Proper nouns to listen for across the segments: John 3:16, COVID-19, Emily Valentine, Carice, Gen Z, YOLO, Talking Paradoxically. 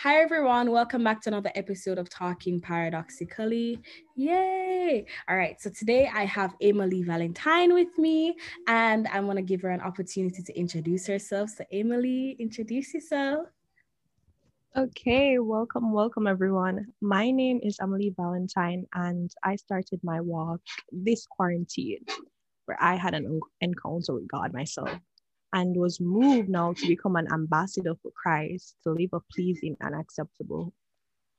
Hi everyone, welcome back to another episode of Talking Paradoxically. Yay! All right, so today I have Emily Valentine with me, and I'm going to give her an opportunity to introduce herself. So Emily, introduce yourself. Okay, welcome everyone. My name is Emily Valentine, and I started my walk this quarantine where I had an encounter with God myself, and was moved now to become an ambassador for Christ, to live a pleasing and acceptable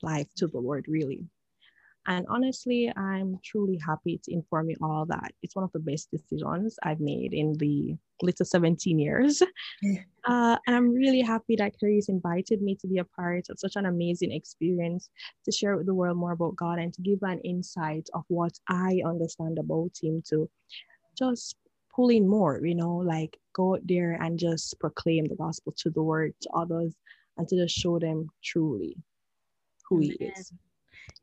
life to the Lord, really. And honestly, I'm truly happy to inform you all that it's one of the best decisions I've made in the little 17 years. And I'm really happy that Carice invited me to be a part of such an amazing experience, to share with the world more about God and to give an insight of what I understand about him, to just pull in more, like go out there and just proclaim the gospel to the world, to others, and to just show them truly who he is.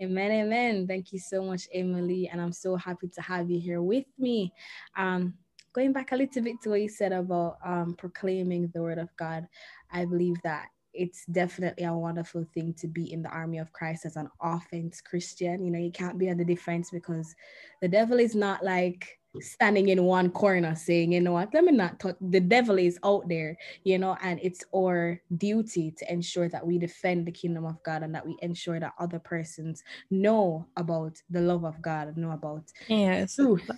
Amen, amen. Thank you so much, Emily. And I'm so happy to have you here with me. Going back a little bit to what you said about proclaiming the word of God, I believe that it's definitely a wonderful thing to be in the army of Christ as an offense Christian. You can't be on the defense, because the devil is not like standing in one corner saying, let me not talk. The devil is out there, and it's our duty to ensure that we defend the kingdom of God, and that we ensure that other persons know about the love of God and know about truth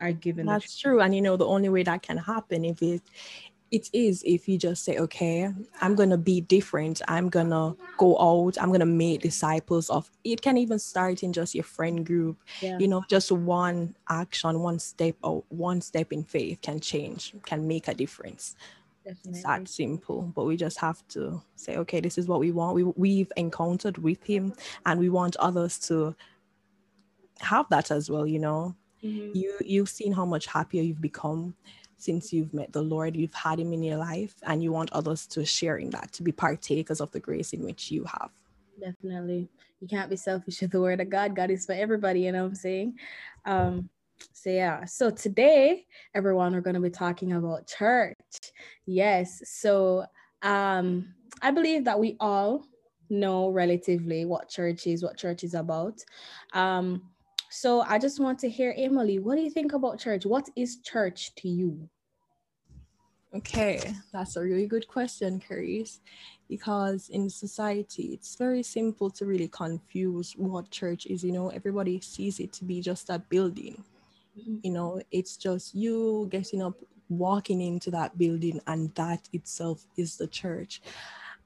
are given. That's true. And the only way that can happen if it is if you just say, okay, I'm going to be different. I'm going to go out. I'm going to make disciples of. It can even start in just your friend group. Yeah. Just one action, one step out, one step in faith can change, can make a difference. Definitely. It's that simple. But we just have to say, okay, this is what we want. We've encountered with him, and we want others to have that as well, Mm-hmm. You've seen how much happier you've become since you've met the Lord, you've had him in your life, and you want others to share in that, to be partakers of the grace in which you have. Definitely. You can't be selfish with the word of God. God is for everybody, what I'm saying? So today, everyone, we're going to be talking about church. Yes. So I believe that we all know relatively what church is about. So I just want to hear, Emily, what do you think about church? What is church to you? Okay, that's a really good question, Carice, because in society, it's very simple to really confuse what church is. Everybody sees it to be just that building. Mm-hmm. It's just you getting up, walking into that building, and that itself is the church.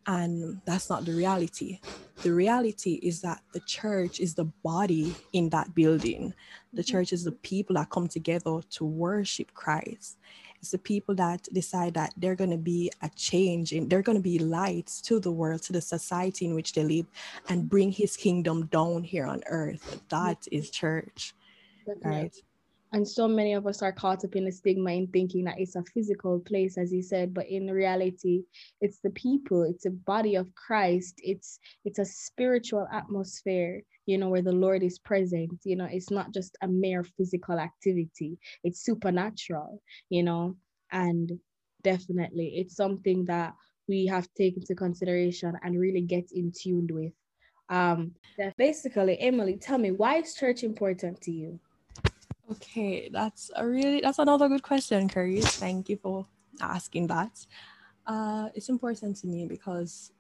And that's not the reality. The reality is that the church is the body in that building. The church is the people that come together to worship Christ. It's the people that decide that they're going to be a change, and they're going to be lights to the world, to the society in which they live, and bring his kingdom down here on earth. That is church, right? And so many of us are caught up in the stigma in thinking that it's a physical place, as you said, but in reality, it's the people, it's a body of Christ, it's a spiritual atmosphere, where the Lord is present. It's not just a mere physical activity, it's supernatural, and definitely it's something that we have to take into consideration and really get in tune with. Basically, Emily, tell me, why is church important to you? Okay, that's another good question, Carice. Thank you for asking that. It's important to me because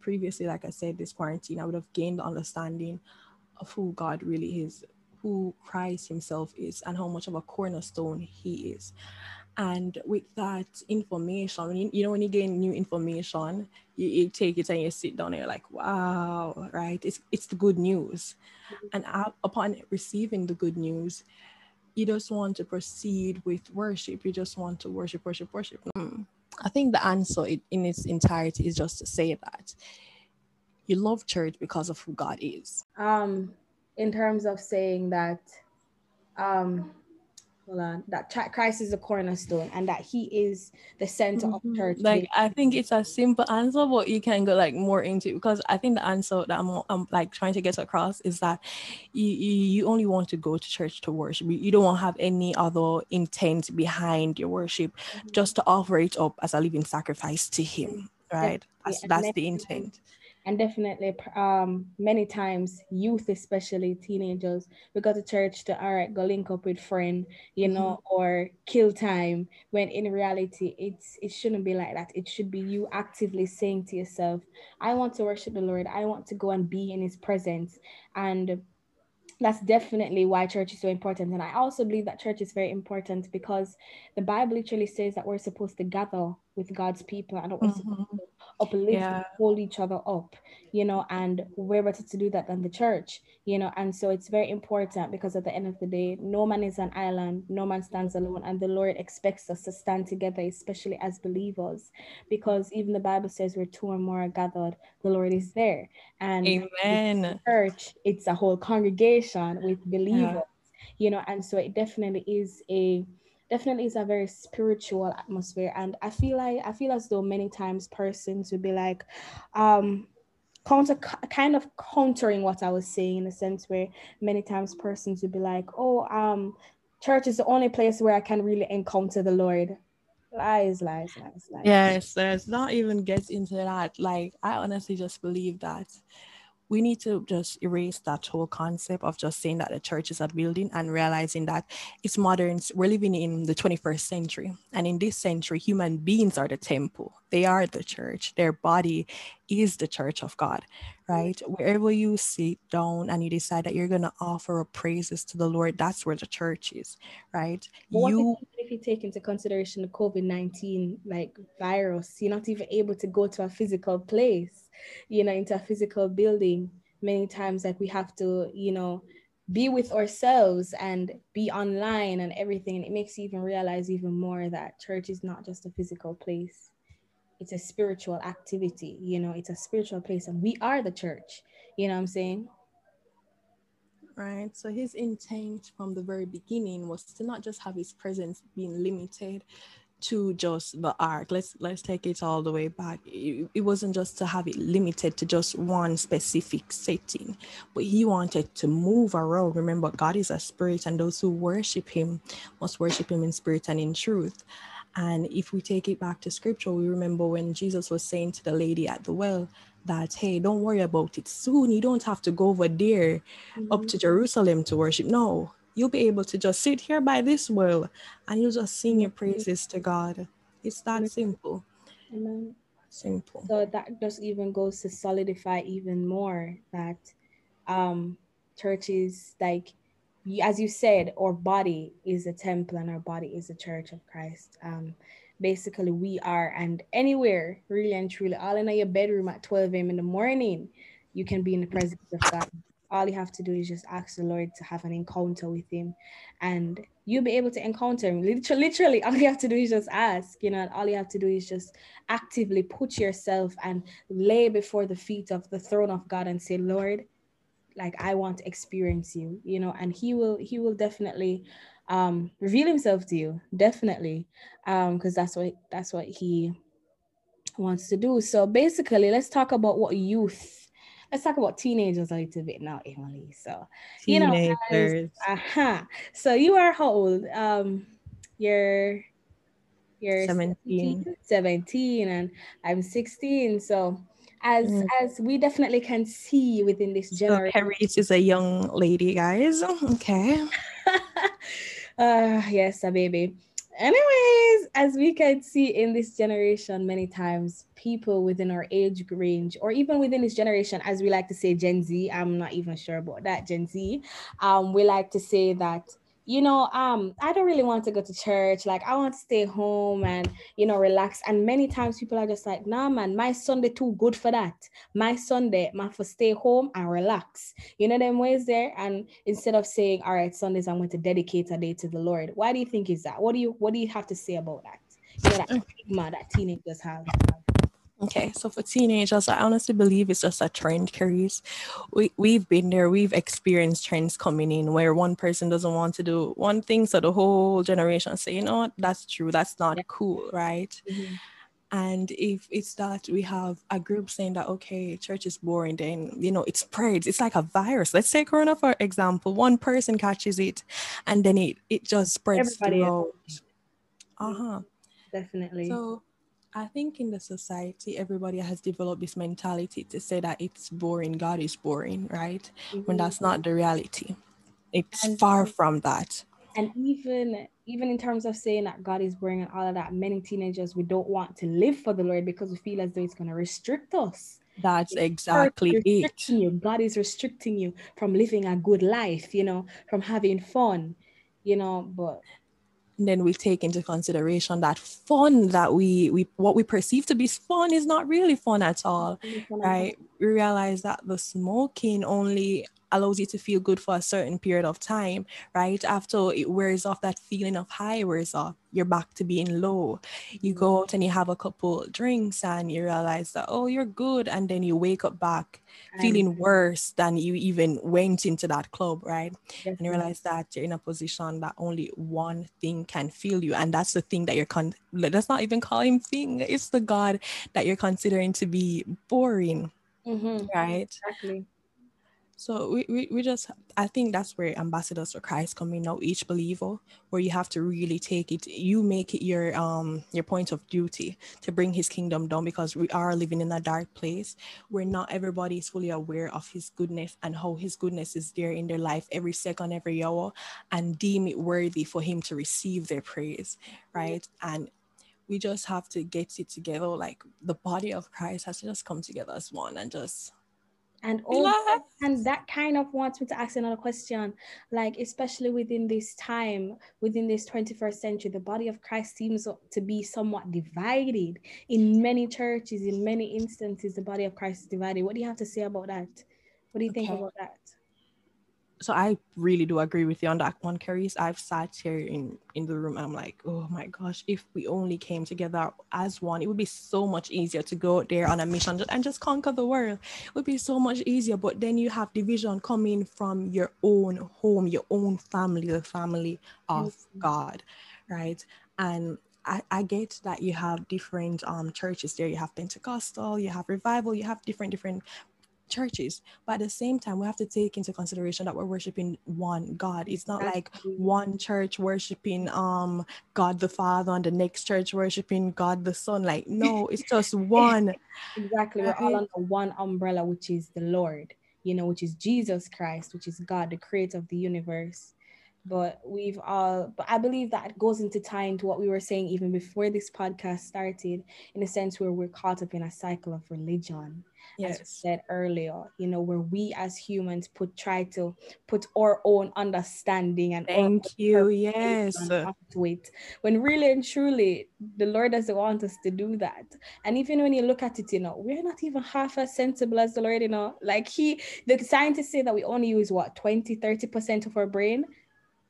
previously, like I said, this quarantine, I would have gained the understanding of who God really is, who Christ himself is, and how much of a cornerstone he is. And with that information, when you gain new information, you take it and you sit down and you're like, wow, right? It's the good news. And upon receiving the good news, you just want to proceed with worship. You just want to worship. I think the answer in its entirety is just to say that you love church because of who God is. In terms of saying that, that Christ is the cornerstone and that he is the center of church. Like, I think it's a simple answer, but you can go more into it, because I think the answer that I'm trying to get across is that you only want to go to church to worship. You don't want to have any other intent behind your worship, just to offer it up as a living sacrifice to him, right? That's the intent. And definitely many times youth, especially teenagers, we go to church to, all right, go link up with friend, you know, or kill time, when in reality it shouldn't be like that. It should be you actively saying to yourself, I want to worship the Lord, I want to go and be in his presence. And that's definitely why church is so important. And I also believe that church is very important because the Bible literally says that we're supposed to gather with God's people and we're supposed to uplift and hold each other up, you know, and where better to do that than the church, you know. And so it's very important because at the end of the day, no man is an island, no man stands alone, and the Lord expects us to stand together, especially as believers, because even the Bible says where two or more are gathered, the Lord is there. And Amen. Church, it's a whole congregation with believers, you know, and so it definitely is a very spiritual atmosphere. And I feel as though many times persons would be like countering what I was saying, in a sense where many times persons would be like, church is the only place where I can really encounter the Lord. Lies. Yes, there's not even gets into that. Like, I honestly just believe that we need to just erase that whole concept of just saying that the church is a building and realizing that it's modern. We're living in the 21st century. And in this century, human beings are the temple. They are the church. Their body is the church of God, right? Wherever you sit down and you decide that you're going to offer up praises to the Lord, that's where the church is, right? Well, if you take into consideration the COVID-19 like virus, you're not even able to go to a physical place, you know, into a physical building. Many times like we have to, you know, be with ourselves and be online and everything. And it makes you even realize even more that church is not just a physical place. It's a spiritual activity, you know, it's a spiritual place, and we are the church, you know what I'm saying? Right. So his intent from the very beginning was to not just have his presence being limited to just the ark. Let's take it all the way back. It wasn't just to have it limited to just one specific setting, but he wanted to move around. Remember, God is a spirit, and those who worship him must worship him in spirit and in truth. And if we take it back to scripture, we remember when Jesus was saying to the lady at the well that, hey, don't worry about it soon. You don't have to go over there up to Jerusalem to worship. No, you'll be able to just sit here by this well and you'll just sing your praises to God. It's that simple. Amen. Simple. So that just even goes to solidify even more that churches, like, as you said, our body is a temple and our body is the church of Christ. Basically, we are, and anywhere, really and truly, all in your bedroom at 12 a.m. in the morning, you can be in the presence of God. All you have to do is just ask the Lord to have an encounter with him, and you'll be able to encounter him. Literally, all you have to do is just ask, you know, and all you have to do is just actively put yourself and lay before the feet of the throne of God and say, Lord, like, I want to experience you, you know, and he will definitely reveal himself to you, definitely, because that's what he wants to do. So basically, let's talk about what youth. Let's talk about teenagers a little bit now, Emily. So, you know, teenagers. So you are how old? You're 17, and I'm 16. So as we definitely can see within this generation. So Carice is a young lady, guys. Okay. Yes, a baby. Anyways, as we can see in this generation, many times people within our age range, or even within this generation, as we like to say, Gen Z, I'm not even sure about that, Gen Z, we like to say that, you know, I don't really want to go to church. Like, I want to stay home and, you know, relax. And many times people are just like, nah, man, my Sunday too good for that. My Sunday, man, for stay home and relax. You know them ways there? And instead of saying, all right, Sundays, I'm going to dedicate a day to the Lord. Why do you think is that? What do you have to say about that? You know, that stigma that teenagers have. Okay, so for teenagers, I honestly believe it's just a trend, Carice. We've been there, we've experienced trends coming in where one person doesn't want to do one thing, so the whole generation say, you know what, that's true, that's not cool, right? Mm-hmm. And if it's that we have a group saying that, okay, church is boring, then, you know, it spreads. It's like a virus. Let's take Corona, for example. One person catches it, and then it just spreads. Everybody throughout. Definitely. So I think in the society, everybody has developed this mentality to say that it's boring, God is boring, right? Mm-hmm. When that's not the reality. It's far from that. And even in terms of saying that God is boring and all of that, many teenagers, we don't want to live for the Lord because we feel as though it's going to restrict us. That's exactly it. You. God is restricting you from living a good life, you know, from having fun, you know, but... And then we take into consideration that fun that we perceive to be fun is not really fun at all, right? We realize that the smoking only allows you to feel good for a certain period of time, right? After it wears off, that feeling of high wears off, you're back to being low. You go out and you have a couple drinks and you realize that, oh, you're good. And then you wake up back feeling worse than you even went into that club, right? Definitely. And you realize that you're in a position that only one thing can feel you, and that's the thing that you're let's not even call him thing, it's the God that you're considering to be boring. Mm-hmm. Right, exactly. So we just, I think that's where ambassadors for Christ come in now, each believer, where you have to really take it, you make it your point of duty to bring his kingdom down, because we are living in a dark place where not everybody is fully aware of his goodness and how his goodness is there in their life every second, every hour, and deem it worthy for him to receive their praise, right? And we just have to get it together, like the body of Christ has to just come together as one and just... And also, and that kind of wants me to ask another question, like, especially within this time, within this 21st century, the body of Christ seems to be somewhat divided in many churches, in many instances, the body of Christ is divided. What do you have to say about that? What do you think about that? So I really do agree with you on that one, Carice. I've sat here in the room and I'm like, oh my gosh, if we only came together as one, it would be so much easier to go there on a mission and just conquer the world. It would be so much easier. But then you have division coming from your own home, your own family, the family of God, right? And I get that you have different churches there. You have Pentecostal, you have Revival, you have different churches, but at the same time we have to take into consideration that we're worshiping one God. It's not like one church worshiping God the Father and the next church worshiping God the Son. Like, no, it's just one. Exactly. We're all under one umbrella, which is the Lord, you know, which is Jesus Christ, which is God, the creator of the universe. But I believe that goes into tying to what we were saying even before this podcast started, in a sense where we're caught up in a cycle of religion. Yes. As we said earlier, you know, where we as humans try to put our own understanding and to it, when really and truly the Lord doesn't want us to do that. And even when you look at it, you know, we're not even half as sensible as the Lord, you know, like the scientists say that we only use 20-30% of our brain.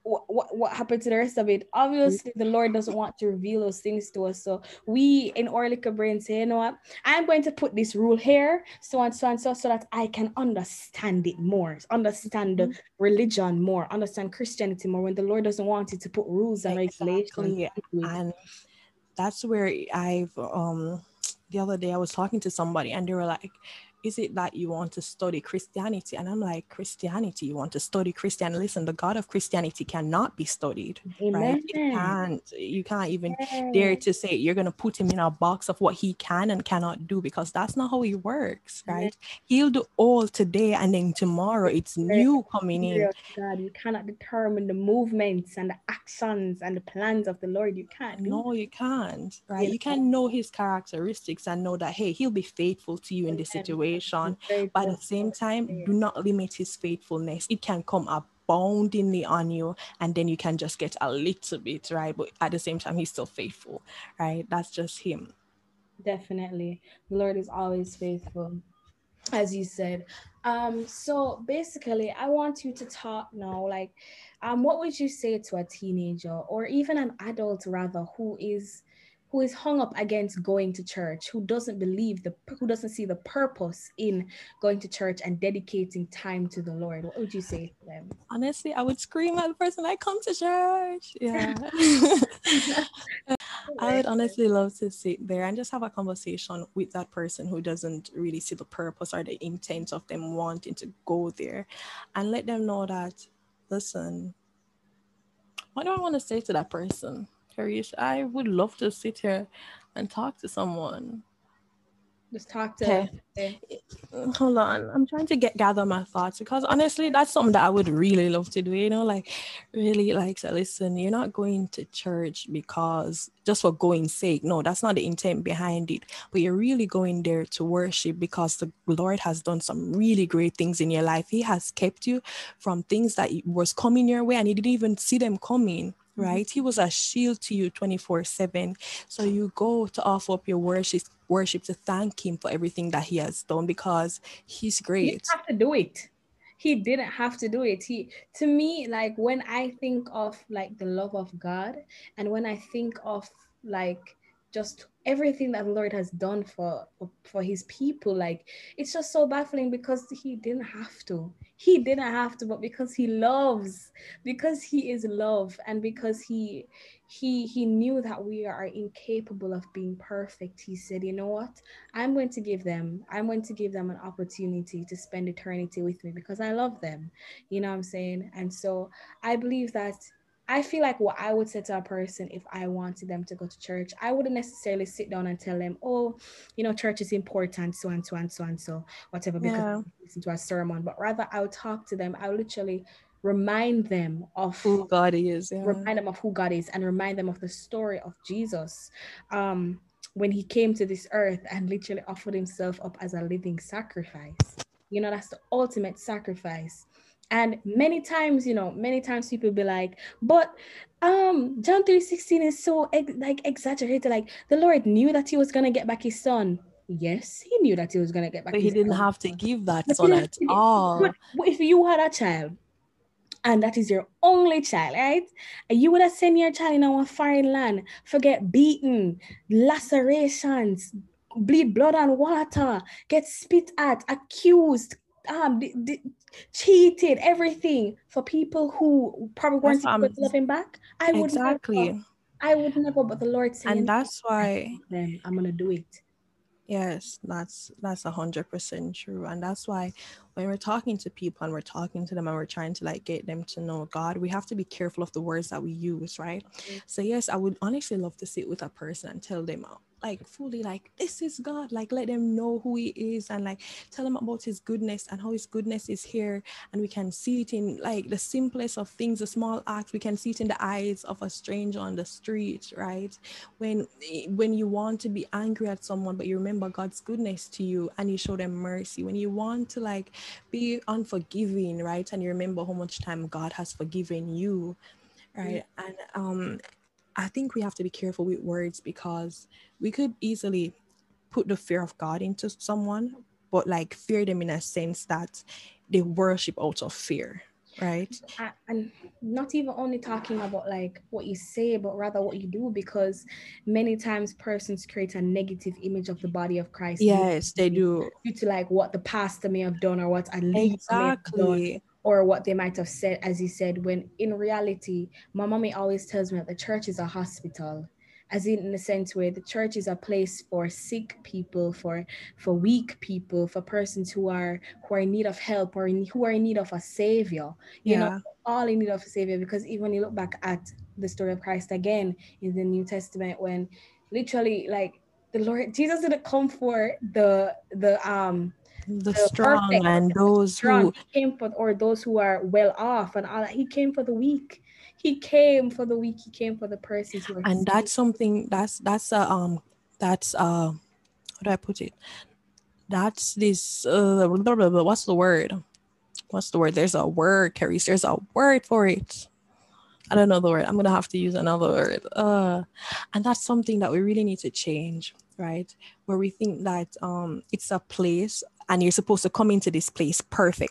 What happened to the rest of it? Obviously the Lord doesn't want to reveal those things to us, so we in our little brain say, you know what, I'm going to put this rule here, so and so and so, so that I can understand it more, understand the religion more, understand Christianity more, when the Lord doesn't want it to put rules and regulations. And that's where I've the other day I was talking to somebody and they were like, is it that you want to study Christianity? And I'm like, Christianity, you want to study Christianity? Listen, the God of Christianity cannot be studied, right? It can't. You can't even dare to say you're going to put him in a box of what he can and cannot do, because that's not how he works, right? He'll do all today and then tomorrow it's new coming in. God, you cannot determine the movements and the actions and the plans of the Lord. You can't. No, you can't, right? You can know his characteristics and know that, hey, he'll be faithful to you in this situation. But at the same time, do not limit his faithfulness. It can come aboundingly on you, and then you can just get a little bit, right? But at the same time, he's still faithful, right? That's just him. Definitely. The Lord is always faithful, as you said. So basically, I want you to talk now, like, what would you say to a teenager or even an adult, rather, who is hung up against going to church, who doesn't see the purpose in going to church and dedicating time to the Lord? What would you say to them? Honestly, I would scream at the person, like, come to church. Yeah. I would honestly love to sit there and just have a conversation with that person who doesn't really see the purpose or the intent of them wanting to go there, and let them know that, listen, what do I want to say to that person? I would love to sit here and talk to someone. Just talk to them. Hold on. I'm trying to gather my thoughts, because honestly, that's something that I would really love to do, you know, like really like say, listen, you're not going to church because just for going sake. No, that's not the intent behind it. But you're really going there to worship because the Lord has done some really great things in your life. He has kept you from things that was coming your way and you didn't even see them coming. Right? He was a shield to you 24/7. So you go to offer up your worship to thank him for everything that he has done, because he's great. He didn't have to do it. He didn't have to do it. He, to me, like when I think of like the love of God, and when I think of like just everything that the Lord has done for his people, like it's just so baffling, because he didn't have to. He didn't have to, but because he loves, because he is love, and because he knew that we are incapable of being perfect, he said, you know what, I'm going to give them an opportunity to spend eternity with me because I love them, you know what I'm saying? And so I believe that, I feel like what I would say to a person if I wanted them to go to church, I wouldn't necessarily sit down and tell them, oh, you know, church is important, so and so and so and so, whatever, because they listen to a sermon. But rather, I would talk to them. I would literally remind them of who God is, remind them of who God is, and remind them of the story of Jesus. When he came to this earth and literally offered himself up as a living sacrifice. You know, that's the ultimate sacrifice. And many times people be like, but John 3:16 is so exaggerated. Like the Lord knew that he was going to get back his son. Yes, he knew that he was going to get back his son. But he didn't have to give that son at all. But if you had a child, and that is your only child, right? And you would have sent your child in our foreign land, forget beaten, lacerations, bleed blood and water, get spit at, accused, cheated, everything, for people who probably weren't able to love him back. I would never, but the Lord said, and that's why I'm gonna do it. Yes, that's 100% true. And that's why when we're talking to people and we're talking to them and we're trying to like get them to know God, we have to be careful of the words that we use, right? Okay. So yes, I would honestly love to sit with a person and tell them like fully, like this is God, like let them know who he is, and like tell them about his goodness and how his goodness is here, and we can see it in like the simplest of things, the small acts. We can see it in the eyes of a stranger on the street, right? When you want to be angry at someone but you remember God's goodness to you and you show them mercy. When you want to like be unforgiving, right, and you remember how much time God has forgiven you, right? Yeah. And I think we have to be careful with words, because we could easily put the fear of God into someone, but like fear them in a sense that they worship out of fear, right? And not even only talking about like what you say, but rather what you do, because many times persons create a negative image of the body of Christ. Yes, they do. Due to like what the pastor may have done, or what a leader may have done, or what they might have said, as you said, when in reality, my mommy always tells me that the church is a hospital, as in the sense where the church is a place for sick people, for weak people, for persons who are in need of help, or who are in need of a savior, you know, all in need of a savior. Because even when you look back at the story of Christ again in the New Testament, when literally like the Lord, Jesus didn't come for the strong perfect, and those strong, who came for, or those who are well off and all that. He came for the weak. He came for the persons who are and sick. That's something that's how do I put it? That's this what's the word? There's a word, Carice. There's a word for it. I don't know the word. I'm gonna have to use another word. And that's something that we really need to change, right? Where we think that it's a place and you're supposed to come into this place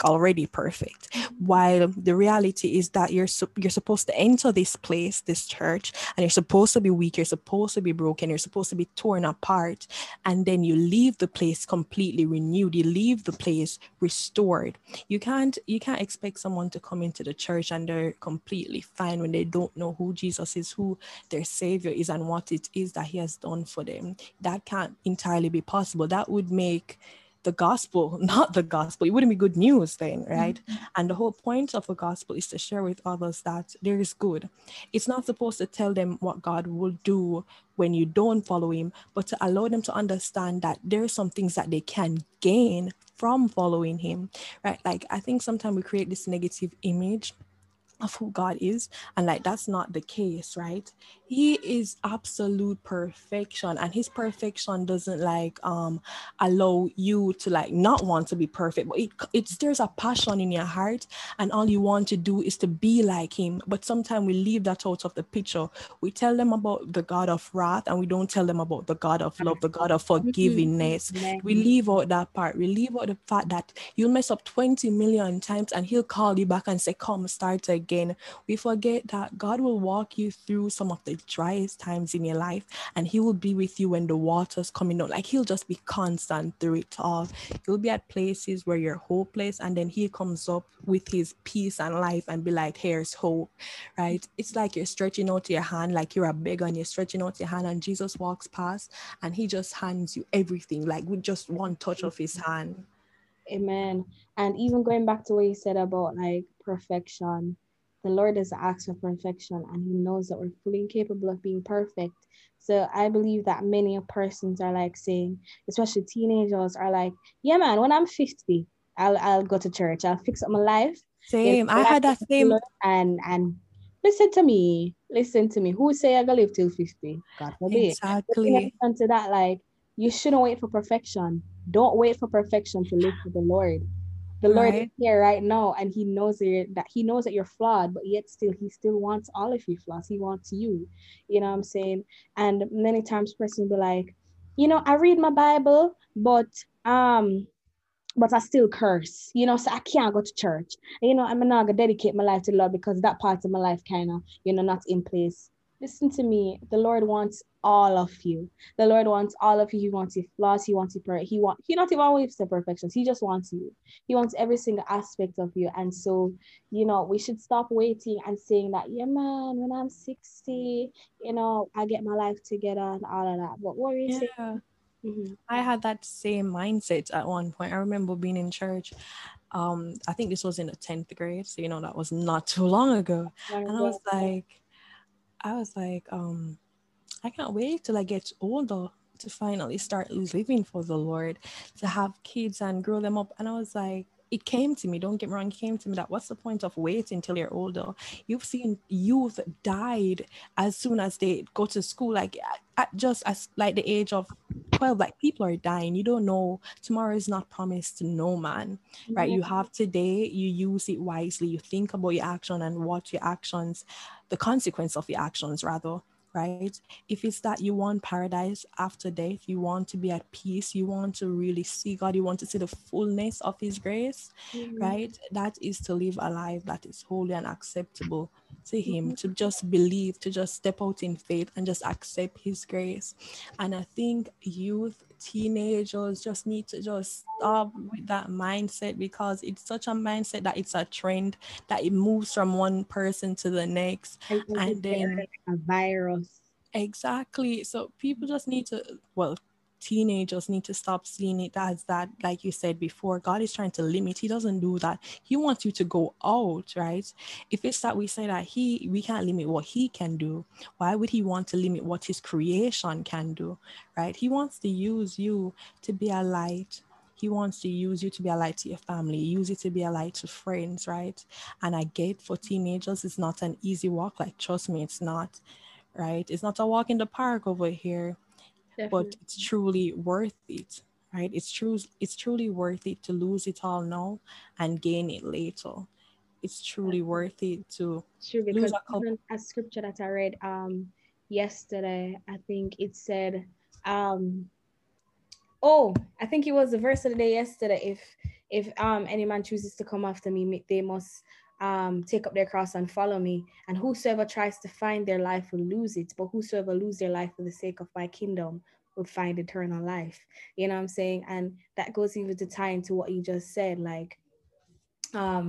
already perfect, while the reality is that you're supposed to enter this place, this church, and you're supposed to be weak, you're supposed to be broken, you're supposed to be torn apart, and then you leave the place completely renewed. You leave the place restored. You can't expect someone to come into the church and they're completely fine when they don't know who Jesus is, who their savior is, and what it is that he has done for them. That can't entirely be possible. That would make the gospel, not the gospel. It wouldn't be good news then, right? Mm-hmm. And the whole point of the gospel is to share with others that there is good. It's not supposed to tell them what God will do when you don't follow him, but to allow them to understand that there are some things that they can gain from following him, right? Like, I think sometimes we create this negative image of who God is, and like, that's not the case, right? He is absolute perfection, and his perfection doesn't like allow you to like not want to be perfect, but it stirs a passion in your heart, and all you want to do is to be like him. But sometimes we leave that out of the picture. We tell them about the God of wrath, and we don't tell them about the God of love, the God of forgiveness. We leave out that part. We leave out the fact that you'll mess up 20 million times and he'll call you back and say, come, start again. We forget that God will walk you through some of the driest times in your life, and he will be with you when the water's coming out. Like, he'll just be constant through it all. He'll be at places where you're hopeless, and then he comes up with his peace and life and be like, here's hope, right? It's like you're stretching out your hand, like you're a beggar and you're stretching out your hand, and Jesus walks past and he just hands you everything, like with just one touch of his hand. Amen. And even going back to what you said about like perfection, the Lord is an act of perfection, and he knows that we're fully incapable of being perfect. So I believe that many persons are like saying, especially teenagers are like, yeah, man, when I'm 50, I'll go to church. I'll fix up my life. Same. I had that same. And listen to me. Who say I gotta live till 50? God forbid. Exactly. And to that, like, you shouldn't wait for perfection. Don't wait for perfection to live for the Lord. The Lord is here right now, and he knows that you're flawed, but yet still he still wants all of your flaws. He wants you. You know what I'm saying? And many times person be like, you know, I read my Bible, but I still curse, you know, so I can't go to church. And, you know, I'm not gonna dedicate my life to the Lord because that part of my life kind of, you know, not in place. Listen to me. The Lord wants all of you. The Lord wants all of you. He wants your flaws. He wants your prayer. He not even always the perfections. He just wants you. He wants every single aspect of you. And so, you know, we should stop waiting and saying that, yeah, man, when I'm 60, you know, I get my life together and all of that. But what are you saying? Mm-hmm. I had that same mindset at one point. I remember being in church. I think this was in the 10th grade. So, you know, that was not too long ago. And I was like, I can't wait till I get older to finally start living for the Lord, to have kids and grow them up. And I was like, it came to me, don't get me wrong, it came to me that what's the point of waiting till you're older? You've seen youth died as soon as they go to school, like at just as like the age of 12, like people are dying. You don't know. Tomorrow is not promised to no man, right? Yeah. You have today, you use it wisely. You think about your action and watch your actions, the consequence of your actions rather. Right? If it's that you want paradise after death, you want to be at peace, you want to really see God, you want to see the fullness of his grace, right? That is to live a life that is holy and acceptable to him, to just believe, to just step out in faith and just accept his grace. And I think youth, teenagers just need to just stop with that mindset, because it's such a mindset that it's a trend, that it moves from one person to the next, and then like a virus. Exactly. So people just need to, teenagers need to stop seeing it as that. Like you said before, God is trying to limit. He doesn't do that. He wants you to go out, right? If it's that we say that we can't limit what he can do, why would he want to limit what his creation can do, right? He wants to use you to be a light. He wants to use you to be a light to your family, use it to be a light to friends, right? And I get for teenagers, it's not an easy walk. Like, trust me, it's not, right? It's not a walk in the park over here. Definitely. But it's truly worth it, right? It's truly worth it to lose it all now and gain it later. It's truly worth it to lose a couple. A scripture that I read yesterday, I think it said, I think it was the verse of the day yesterday. If any man chooses to come after me, they must take up their cross and follow me. And whosoever tries to find their life will lose it, but whosoever lose their life for the sake of my kingdom will find eternal life. You know what I'm saying? And that goes even to tie into what you just said. Like, I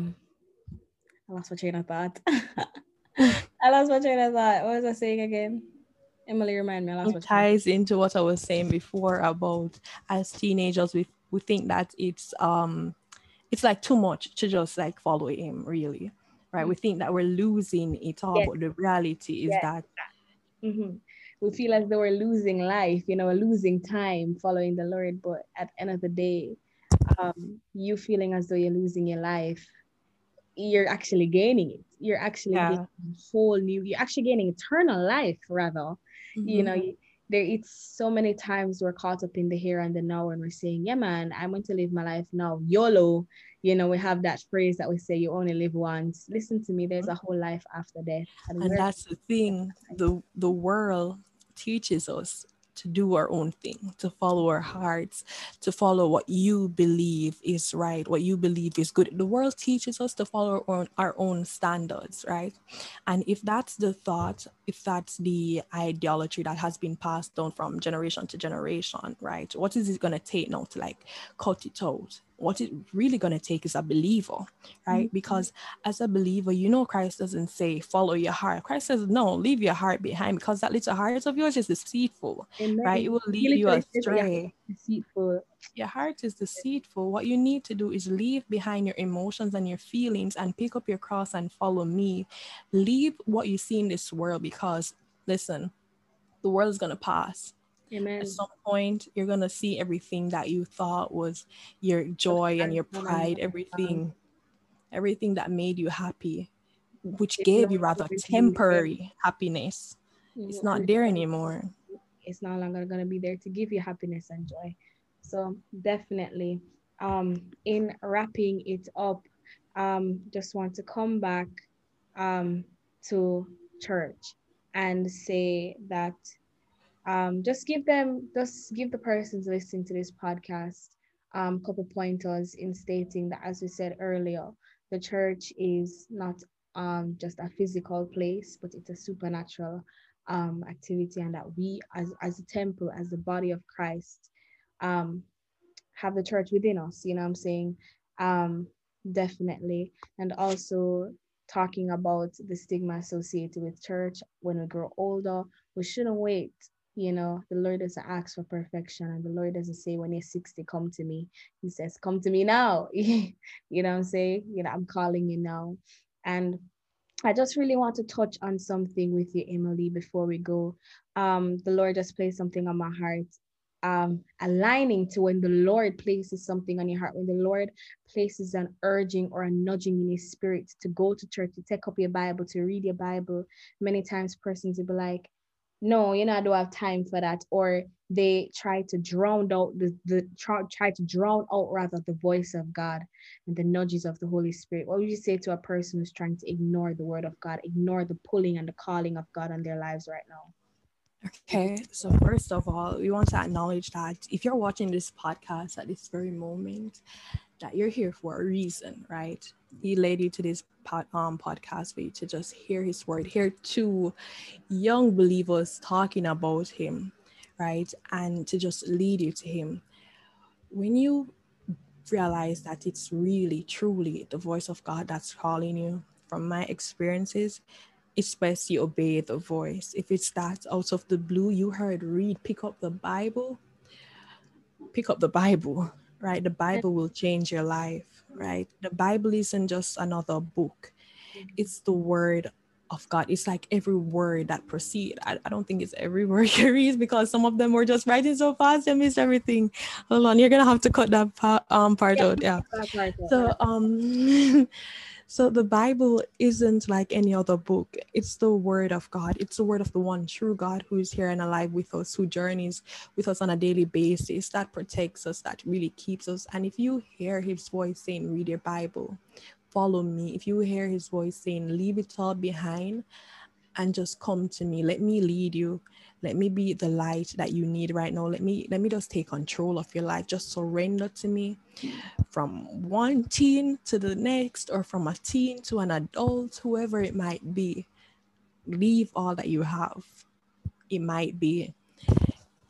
lost my train of thought. What was I saying again? Emily, remind me. It ties into what I was saying before about as teenagers, we think that it's like too much to just like follow him, really, right? We think that we're losing it all, but the reality is that we feel as though we're losing life, you know, losing time following the Lord. But at the end of the day, you feeling as though you're losing your life, you're actually gaining it. You're actually gaining whole new, you're actually gaining eternal life rather. You know, there, it's so many times we're caught up in the here and the now, and we're saying, yeah, man, I'm going to live my life now. YOLO. You know, we have that phrase that we say, you only live once. Listen to me, there's a whole life after death. And that's the thing. The world teaches us to do our own thing, to follow our hearts, to follow what you believe is right, what you believe is good. The world teaches us to follow our own standards, right? And if that's the thought, if that's the ideology that has been passed down from generation to generation, right? What is it going to take now to like cut it out? What it's really going to take is a believer, right? Because as a believer, you know, Christ doesn't say, follow your heart. Christ says, no, leave your heart behind, because that little heart of yours is deceitful, right? It will lead you astray. Deceitful. Your heart is deceitful. What you need to do is leave behind your emotions and your feelings and pick up your cross and follow me. Leave what you see in this world, because listen, the world is going to pass. Amen. At some point, you're going to see everything that you thought was your joy and your pride, everything that made you happy, which gave you rather temporary happiness. It's not there anymore. It's no longer going to be there to give you happiness and joy. So definitely, in wrapping it up, just want to come back to church and say that just give the persons listening to this podcast a couple pointers in stating that, as we said earlier, the church is not just a physical place, but it's a supernatural activity, and that we as a temple, as the body of Christ, have the church within us, you know what I'm saying? Definitely. And also talking about the stigma associated with church, when we grow older, we shouldn't wait. You know, the Lord doesn't ask for perfection, and the Lord doesn't say, when you're 60, come to me. He says, come to me now. You know what I'm saying? You know, I'm calling you now. And I just really want to touch on something with you, Emily, before we go. The Lord just placed something on my heart, aligning to when the Lord places something on your heart, when the Lord places an urging or a nudging in his spirit to go to church, to take up your Bible, to read your Bible. Many times persons will be like, no, you know, I don't have time for that. Or they try to drown out the voice of God and the nudges of the Holy Spirit. What would you say to a person who's trying to ignore the word of God, ignore the pulling and the calling of God on their lives right now? Okay, so first of all, we want to acknowledge that if you're watching this podcast at this very moment, that you're here for a reason, right? He led you to this podcast for you to just hear his word, hear two young believers talking about him, right? And to just lead you to him. When you realize that it's really, truly the voice of God that's calling you, from my experiences, it's best you obey the voice. If it's that out of the blue you heard, pick up the Bible, right? The Bible will change your life, right? The Bible isn't just another book. It's the word of God. It's like every word that proceeds. I don't think it's every word, Carice, because some of them were just writing so fast they missed everything. Hold on, you're gonna have to cut that part out. Yeah. So So the Bible isn't like any other book. It's the word of God. It's the word of the one true God who is here and alive with us, who journeys with us on a daily basis, that protects us, that really keeps us. And if you hear his voice saying, read your Bible, follow me. If you hear his voice saying, leave it all behind and just come to me. Let me lead you. Let me be the light that you need right now. Let me just take control of your life. Just surrender to me. From one teen to the next, or from a teen to an adult, whoever it might be, leave all that you have. It might be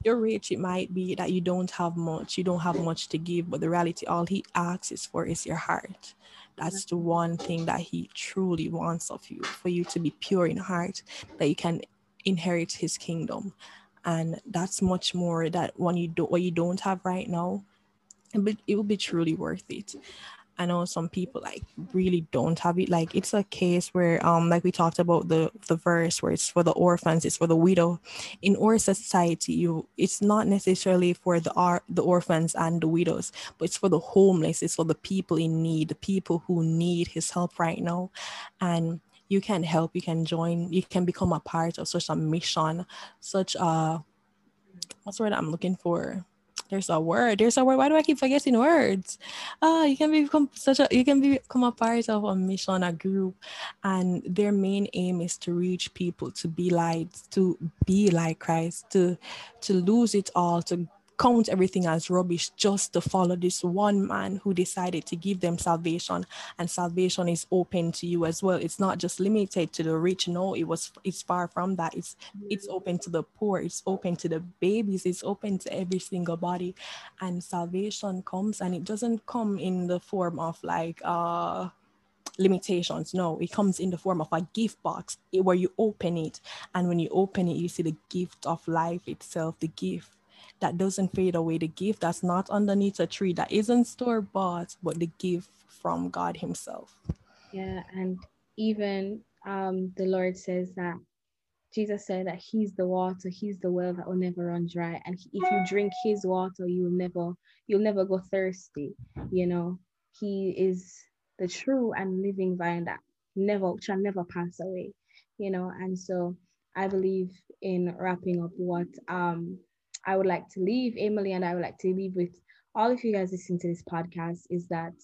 you're rich. It might be that you don't have much. You don't have much to give. But the reality, all he asks is for is your heart. That's the one thing that he truly wants of you, for you to be pure in heart, that you can inherit his kingdom. And that's much more that when you do what you don't have right now, but it will be truly worth it. I know some people like really don't have it. Like it's a case where like we talked about the verse where it's for the orphans, it's for the widow. In our society, it's not necessarily for the orphans and the widows, but it's for the homeless, it's for the people in need, the people who need his help right now. And you can help, you can join, you can become a part of such a mission, such a what's the word I'm looking for? There's a word. Why do I keep forgetting words? You can become a part of a mission, a group, and their main aim is to reach people, to be like Christ, to lose it all, to count everything as rubbish, just to follow this one man who decided to give them salvation. And salvation is open to you as well. It's not just limited to the rich. No, it's far from that. It's open to the poor, it's open to the babies, it's open to every single body. And salvation comes, and it doesn't come in the form of like limitations. No, it comes in the form of a gift box where you open it, and when you open it, you see the gift of life itself, the gift that doesn't fade away, the gift that's not underneath a tree, that isn't store-bought, but the gift from God himself. Yeah, and even the Lord says that, Jesus said that he's the water, he's the well that will never run dry. And if you drink his water, you'll never go thirsty. You know, he is the true and living vine that shall never pass away, you know. And so I believe, in wrapping up what I would like to leave, Emily, and I would like to leave with all of you guys listening to this podcast, is that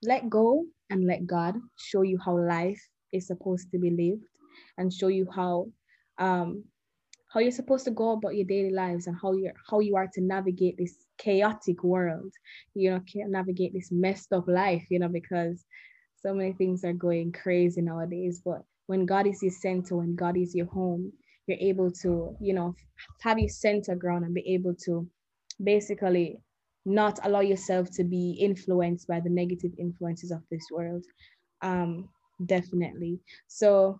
let go and let God show you how life is supposed to be lived, and show you how you're supposed to go about your daily lives, and how you are to navigate this chaotic world, you know, navigate this messed up life, you know, because so many things are going crazy nowadays. But when God is your center, when God is your home, you're able to, you know, have your center ground and be able to basically not allow yourself to be influenced by the negative influences of this world. Definitely. So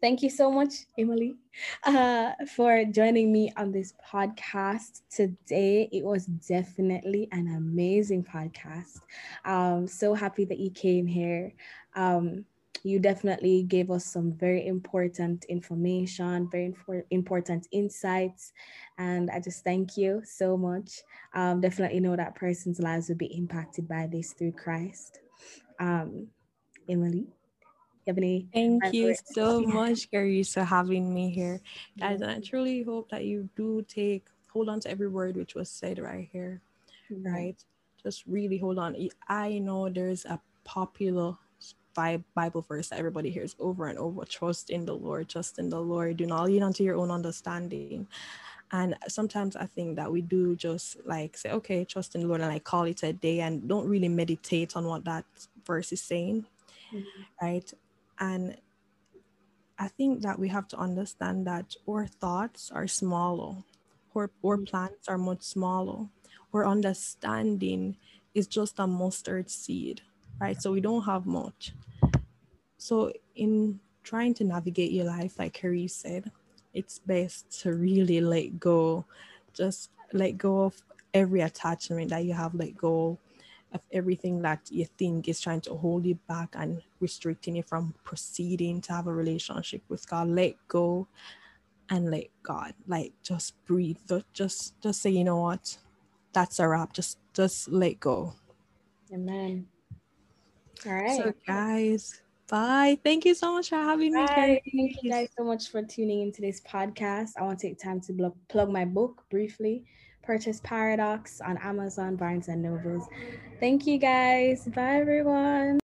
thank you so much, Emily, for joining me on this podcast today. It was definitely an amazing podcast. So happy that you came here. You definitely gave us some very important information, very important insights. And I just thank you so much. Definitely know that persons' lives will be impacted by this through Christ. Emily, you have any? Thank you so much, Carice, for having me here. Guys, and I truly hope that you do hold on to every word which was said right here. Mm-hmm. Right? Just really hold on. I know there's a popular Bible verse that everybody hears over and over: trust in the Lord, trust in the Lord, do not lean onto your own understanding. And sometimes I think that we do just like say, okay, trust in the Lord, and like call it a day, and don't really meditate on what that verse is saying. Mm-hmm. Right? And I think that we have to understand that our thoughts are smaller, our plans are much smaller, our understanding is just a mustard seed. Right? So we don't have much. So in trying to navigate your life, like Carice said, it's best to really let go. Just let go of every attachment that you have. Let go of everything that you think is trying to hold you back and restricting you from proceeding to have a relationship with God. Let go and let God. Like, just breathe. Just say, you know what? That's a wrap. Just let go. Amen. All right. So guys, bye. Thank you so much for having me. Thank you guys so much for tuning into this podcast. I want to take time to plug my book briefly, Purchase Paradox, on Amazon, Barnes & Noble. Thank you guys. Bye everyone.